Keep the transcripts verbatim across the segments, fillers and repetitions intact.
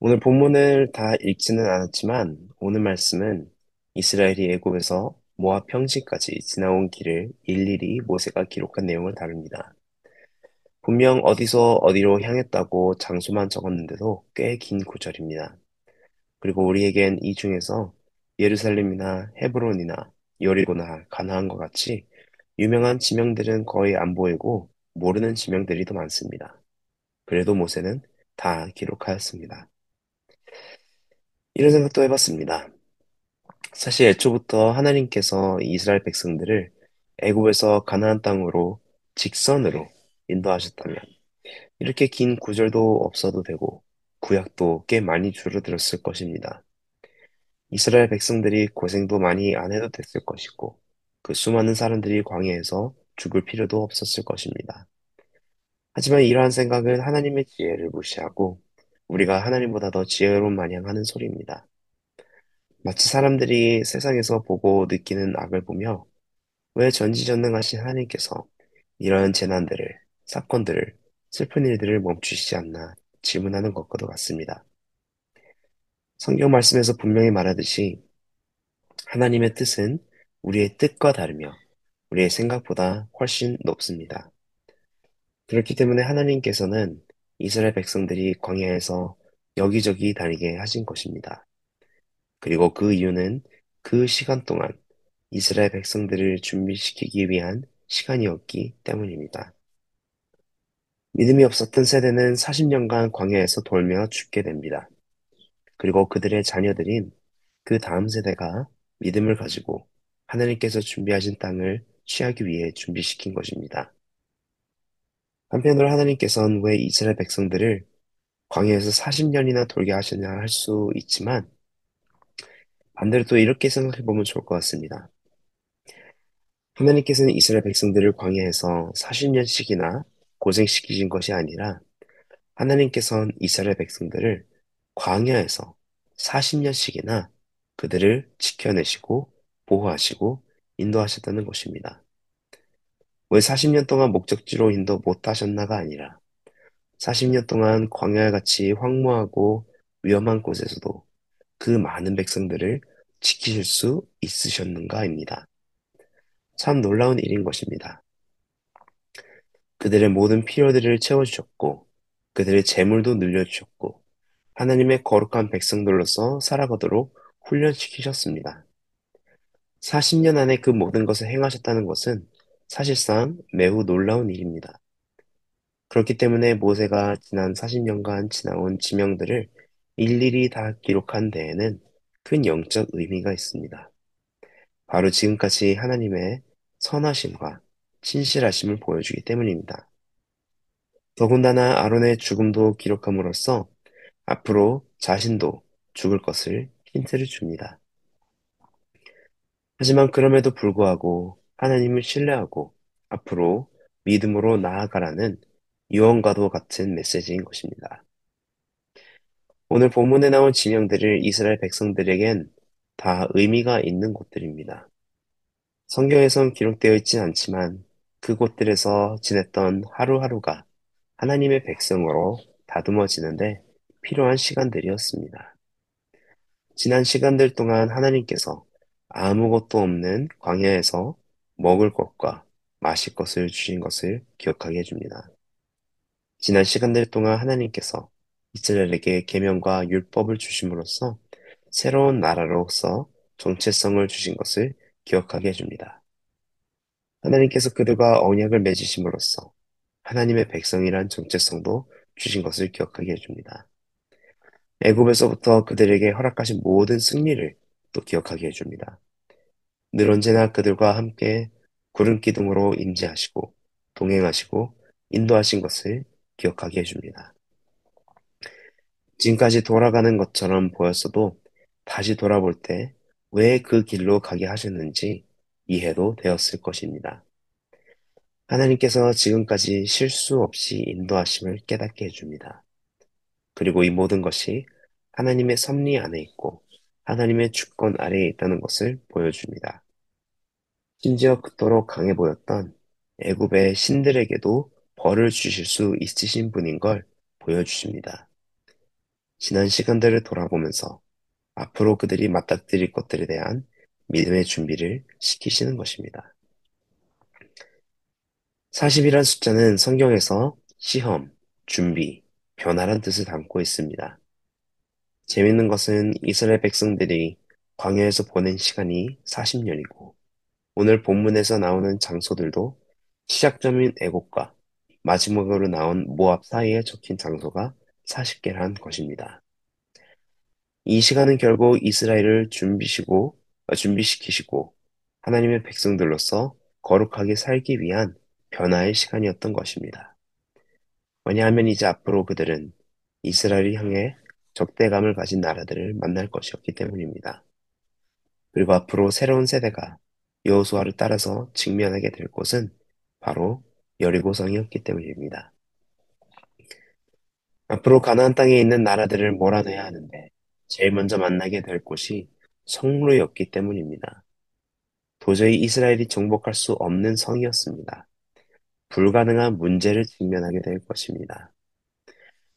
오늘 본문을 다 읽지는 않았지만 오늘 말씀은 이스라엘이 애굽에서 모압 평지까지 지나온 길을 일일이 모세가 기록한 내용을 다룹니다. 분명 어디서 어디로 향했다고 장소만 적었는데도 꽤 긴 구절입니다. 그리고 우리에겐 이 중에서 예루살렘이나 헤브론이나 여리고나 가나안과 같이 유명한 지명들은 거의 안 보이고 모르는 지명들이 더 많습니다. 그래도 모세는 다 기록하였습니다. 이런 생각도 해봤습니다. 사실 애초부터 하나님께서 이스라엘 백성들을 애굽에서 가나안 땅으로 직선으로 인도하셨다면 이렇게 긴 구절도 없어도 되고 구약도 꽤 많이 줄어들었을 것입니다. 이스라엘 백성들이 고생도 많이 안 해도 됐을 것이고 그 수많은 사람들이 광야에서 죽을 필요도 없었을 것입니다. 하지만 이러한 생각은 하나님의 지혜를 무시하고 우리가 하나님보다 더 지혜로운 마냥 하는 소리입니다. 마치 사람들이 세상에서 보고 느끼는 악을 보며 왜 전지전능하신 하나님께서 이러한 재난들을, 사건들을, 슬픈 일들을 멈추시지 않나 질문하는 것과도 같습니다. 성경 말씀에서 분명히 말하듯이 하나님의 뜻은 우리의 뜻과 다르며 우리의 생각보다 훨씬 높습니다. 그렇기 때문에 하나님께서는 이스라엘 백성들이 광야에서 여기저기 다니게 하신 것입니다. 그리고 그 이유는 그 시간 동안 이스라엘 백성들을 준비시키기 위한 시간이었기 때문입니다. 믿음이 없었던 세대는 사십 년간 광야에서 돌며 죽게 됩니다. 그리고 그들의 자녀들인 그 다음 세대가 믿음을 가지고 하나님께서 준비하신 땅을 취하기 위해 준비시킨 것입니다. 한편으로 하나님께서는 왜 이스라엘 백성들을 광야에서 사십 년이나 돌게 하시냐 할 수 있지만 반대로 또 이렇게 생각해보면 좋을 것 같습니다. 하나님께서는 이스라엘 백성들을 광야에서 사십 년씩이나 고생시키신 것이 아니라 하나님께서는 이스라엘 백성들을 광야에서 사십 년씩이나 그들을 지켜내시고 보호하시고 인도하셨다는 것입니다. 왜 사십 년 동안 목적지로 인도 못하셨나가 아니라 사십 년 동안 광야같이 황무하고 위험한 곳에서도 그 많은 백성들을 지키실 수 있으셨는가입니다. 참 놀라운 일인 것입니다. 그들의 모든 필요들을 채워주셨고 그들의 재물도 늘려주셨고 하나님의 거룩한 백성들로서 살아가도록 훈련시키셨습니다. 사십 년 안에 그 모든 것을 행하셨다는 것은 사실상 매우 놀라운 일입니다. 그렇기 때문에 모세가 지난 사십 년간 지나온 지명들을 일일이 다 기록한 데에는 큰 영적 의미가 있습니다. 바로 지금까지 하나님의 선하심과 신실하심을 보여주기 때문입니다. 더군다나 아론의 죽음도 기록함으로써 앞으로 자신도 죽을 것을 힌트를 줍니다. 하지만 그럼에도 불구하고 하나님을 신뢰하고 앞으로 믿음으로 나아가라는 유언과도 같은 메시지인 것입니다. 오늘 본문에 나온 지명들을 이스라엘 백성들에겐 다 의미가 있는 곳들입니다. 성경에선 기록되어 있진 않지만 그곳들에서 지냈던 하루하루가 하나님의 백성으로 다듬어지는데 필요한 시간들이었습니다. 지난 시간들 동안 하나님께서 아무것도 없는 광야에서 먹을 것과 마실 것을 주신 것을 기억하게 해줍니다. 지난 시간들 동안 하나님께서 이스라엘에게 계명과 율법을 주심으로써 새로운 나라로서 정체성을 주신 것을 기억하게 해줍니다. 하나님께서 그들과 언약을 맺으심으로써 하나님의 백성이란 정체성도 주신 것을 기억하게 해줍니다. 애굽에서부터 그들에게 허락하신 모든 승리를 또 기억하게 해줍니다. 늘 언제나 그들과 함께 구름 기둥으로 임재하시고 동행하시고 인도하신 것을 기억하게 해줍니다. 지금까지 돌아가는 것처럼 보였어도 다시 돌아볼 때 왜 그 길로 가게 하셨는지 이해도 되었을 것입니다. 하나님께서 지금까지 실수 없이 인도하심을 깨닫게 해줍니다. 그리고 이 모든 것이 하나님의 섭리 안에 있고 하나님의 주권 아래에 있다는 것을 보여줍니다. 심지어 그토록 강해 보였던 애굽의 신들에게도 벌을 주실 수 있으신 분인 걸 보여주십니다. 지난 시간들을 돌아보면서 앞으로 그들이 맞닥뜨릴 것들에 대한 믿음의 준비를 시키시는 것입니다. 사십이란 숫자는 성경에서 시험, 준비, 변화란 뜻을 담고 있습니다. 재미있는 것은 이스라엘 백성들이 광야에서 보낸 시간이 사십 년이고 오늘 본문에서 나오는 장소들도 시작점인 애굽과 마지막으로 나온 모압 사이에 적힌 장소가 사십 개란 것입니다. 이 시간은 결국 이스라엘을 준비시고, 준비시키시고 하나님의 백성들로서 거룩하게 살기 위한 변화의 시간이었던 것입니다. 왜냐하면 이제 앞으로 그들은 이스라엘을 향해 적대감을 가진 나라들을 만날 것이었기 때문입니다. 그리고 앞으로 새로운 세대가 여호수아를 따라서 직면하게 될 곳은 바로 여리고성이었기 때문입니다. 앞으로 가나안 땅에 있는 나라들을 몰아내야 하는데 제일 먼저 만나게 될 곳이 성로였기 때문입니다. 도저히 이스라엘이 정복할 수 없는 성이었습니다. 불가능한 문제를 직면하게 될 것입니다.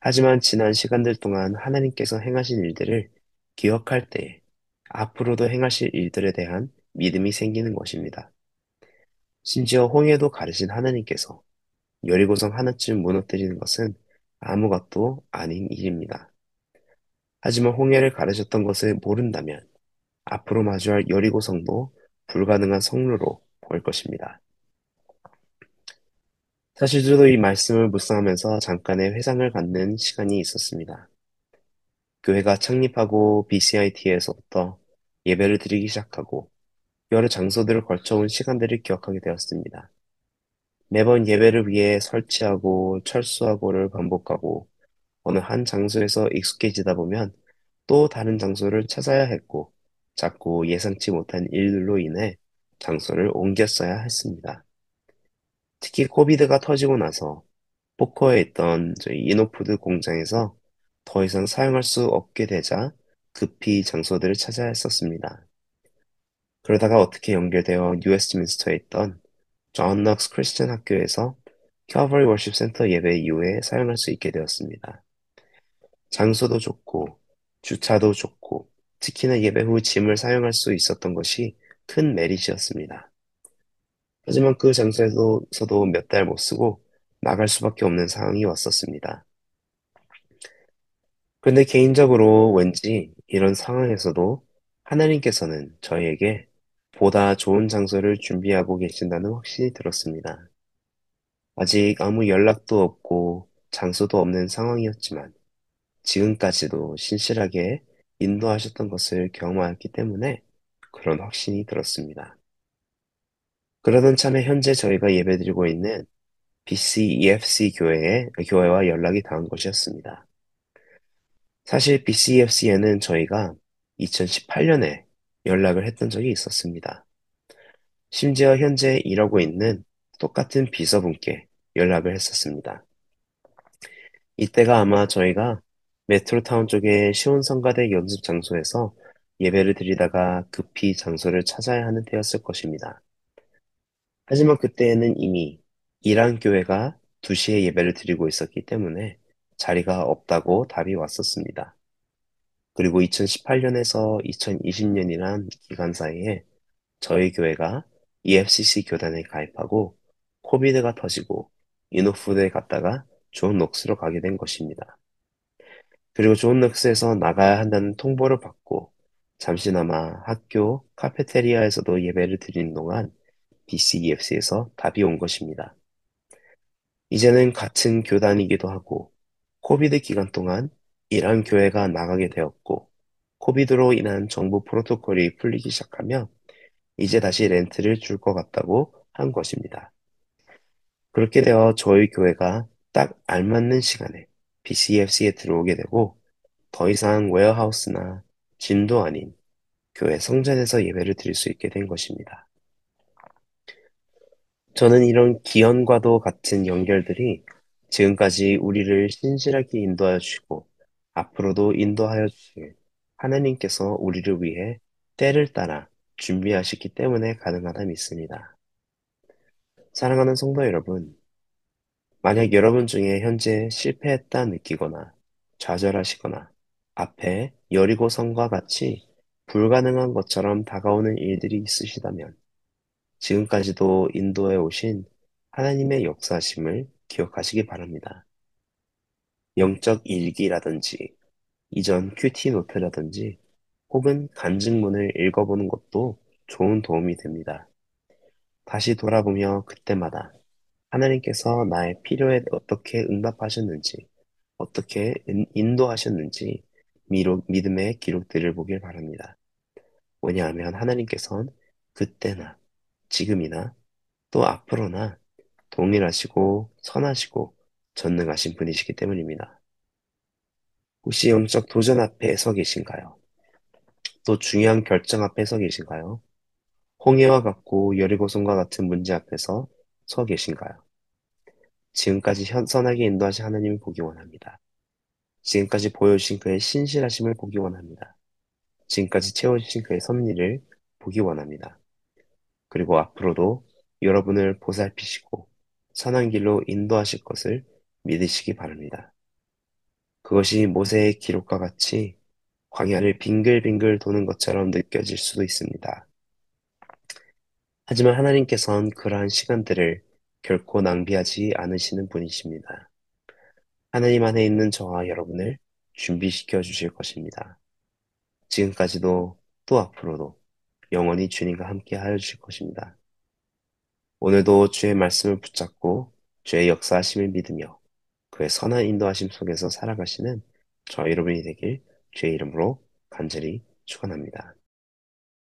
하지만 지난 시간들 동안 하나님께서 행하신 일들을 기억할 때에 앞으로도 행하실 일들에 대한 믿음이 생기는 것입니다. 심지어 홍해도 가르신 하나님께서 여리고성 하나쯤 무너뜨리는 것은 아무것도 아닌 일입니다. 하지만 홍해를 가르셨던 것을 모른다면 앞으로 마주할 여리고성도 불가능한 성루로 보일 것입니다. 사실 저도 이 말씀을 묵상하면서 잠깐의 회상을 갖는 시간이 있었습니다. 교회가 창립하고 비씨아이티에서부터 예배를 드리기 시작하고 여러 장소들을 걸쳐온 시간들을 기억하게 되었습니다. 매번 예배를 위해 설치하고 철수하고를 반복하고 어느 한 장소에서 익숙해지다 보면 또 다른 장소를 찾아야 했고 자꾸 예상치 못한 일들로 인해 장소를 옮겼어야 했습니다. 특히 코비드가 터지고 나서 포커에 있던 저희 이노푸드 공장에서 더 이상 사용할 수 없게 되자 급히 장소들을 찾아야 했었습니다. 그러다가 어떻게 연결되어 뉴웨스트민스터에 있던 존 럭스 크리스천 학교에서 캘버리 워십 센터 예배 이후에 사용할 수 있게 되었습니다. 장소도 좋고 주차도 좋고 특히나 예배 후 짐을 사용할 수 있었던 것이 큰 메리트였습니다. 하지만 그 장소에서도 몇 달 못 쓰고 나갈 수밖에 없는 상황이 왔었습니다. 그런데 개인적으로 왠지 이런 상황에서도 하나님께서는 저희에게 보다 좋은 장소를 준비하고 계신다는 확신이 들었습니다. 아직 아무 연락도 없고 장소도 없는 상황이었지만 지금까지도 신실하게 인도하셨던 것을 경험하였기 때문에 그런 확신이 들었습니다. 그러던 참에 현재 저희가 예배드리고 있는 비씨이에프씨 교회에, 교회와 연락이 닿은 것이었습니다. 사실 비씨이에프씨에는 저희가 이천십팔 년에 연락을 했던 적이 있었습니다. 심지어 현재 일하고 있는 똑같은 비서분께 연락을 했었습니다. 이때가 아마 저희가 메트로타운 쪽의 시온성가대 연습 장소에서 예배를 드리다가 급히 장소를 찾아야 하는 때였을 것입니다. 하지만 그때에는 이미 이란 교회가 두 시에 예배를 드리고 있었기 때문에 자리가 없다고 답이 왔었습니다. 그리고 이천십팔 년에서 이천이십 년이란 기간 사이에 저희 교회가 이에프씨씨 교단에 가입하고 코비드가 터지고 이노푸드에 갔다가 존 록스로 가게 된 것입니다. 그리고 존 록스에서 나가야 한다는 통보를 받고 잠시나마 학교 카페테리아에서도 예배를 드리는 동안 비씨이에프씨에서 답이 온 것입니다. 이제는 같은 교단이기도 하고 코비드 기간 동안 이란 교회가 나가게 되었고 코비드로 인한 정부 프로토콜이 풀리기 시작하며 이제 다시 렌트를 줄 것 같다고 한 것입니다. 그렇게 되어 저희 교회가 딱 알맞는 시간에 비씨이에프씨에 들어오게 되고 더 이상 웨어하우스나 짐도 아닌 교회 성전에서 예배를 드릴 수 있게 된 것입니다. 저는 이런 기연과도 같은 연결들이 지금까지 우리를 신실하게 인도하여 주시고 앞으로도 인도하여 주실 하나님께서 우리를 위해 때를 따라 준비하시기 때문에 가능하다 믿습니다. 사랑하는 성도 여러분, 만약 여러분 중에 현재 실패했다 느끼거나 좌절하시거나 앞에 여리고성과 같이 불가능한 것처럼 다가오는 일들이 있으시다면 지금까지도 인도에 오신 하나님의 역사심을 기억하시기 바랍니다. 영적 일기라든지 이전 큐티 노트라든지 혹은 간증문을 읽어보는 것도 좋은 도움이 됩니다. 다시 돌아보며 그때마다 하나님께서 나의 필요에 어떻게 응답하셨는지, 어떻게 인도하셨는지 믿음의 기록들을 보길 바랍니다. 왜냐하면 하나님께서는 그때나 지금이나 또 앞으로나 동일하시고 선하시고 전능하신 분이시기 때문입니다. 혹시 영적 도전 앞에 서 계신가요? 또 중요한 결정 앞에 서 계신가요? 홍해와 같고 여리고성과 같은 문제 앞에서 서 계신가요? 지금까지 선하게 인도하신 하나님을 보기 원합니다. 지금까지 보여주신 그의 신실하심을 보기 원합니다. 지금까지 채워주신 그의 섭리를 보기 원합니다. 그리고 앞으로도 여러분을 보살피시고 선한 길로 인도하실 것을 믿으시기 바랍니다. 그것이 모세의 기록과 같이 광야를 빙글빙글 도는 것처럼 느껴질 수도 있습니다. 하지만 하나님께서는 그러한 시간들을 결코 낭비하지 않으시는 분이십니다. 하나님 안에 있는 저와 여러분을 준비시켜 주실 것입니다. 지금까지도 또 앞으로도 영원히 주님과 함께 하여 주실 것입니다. 오늘도 주의 말씀을 붙잡고 주의 역사하심을 믿으며 그의 선한 인도하심 속에서 살아가시는 저와 여러분이 되길 주의 이름으로 간절히 축원합니다.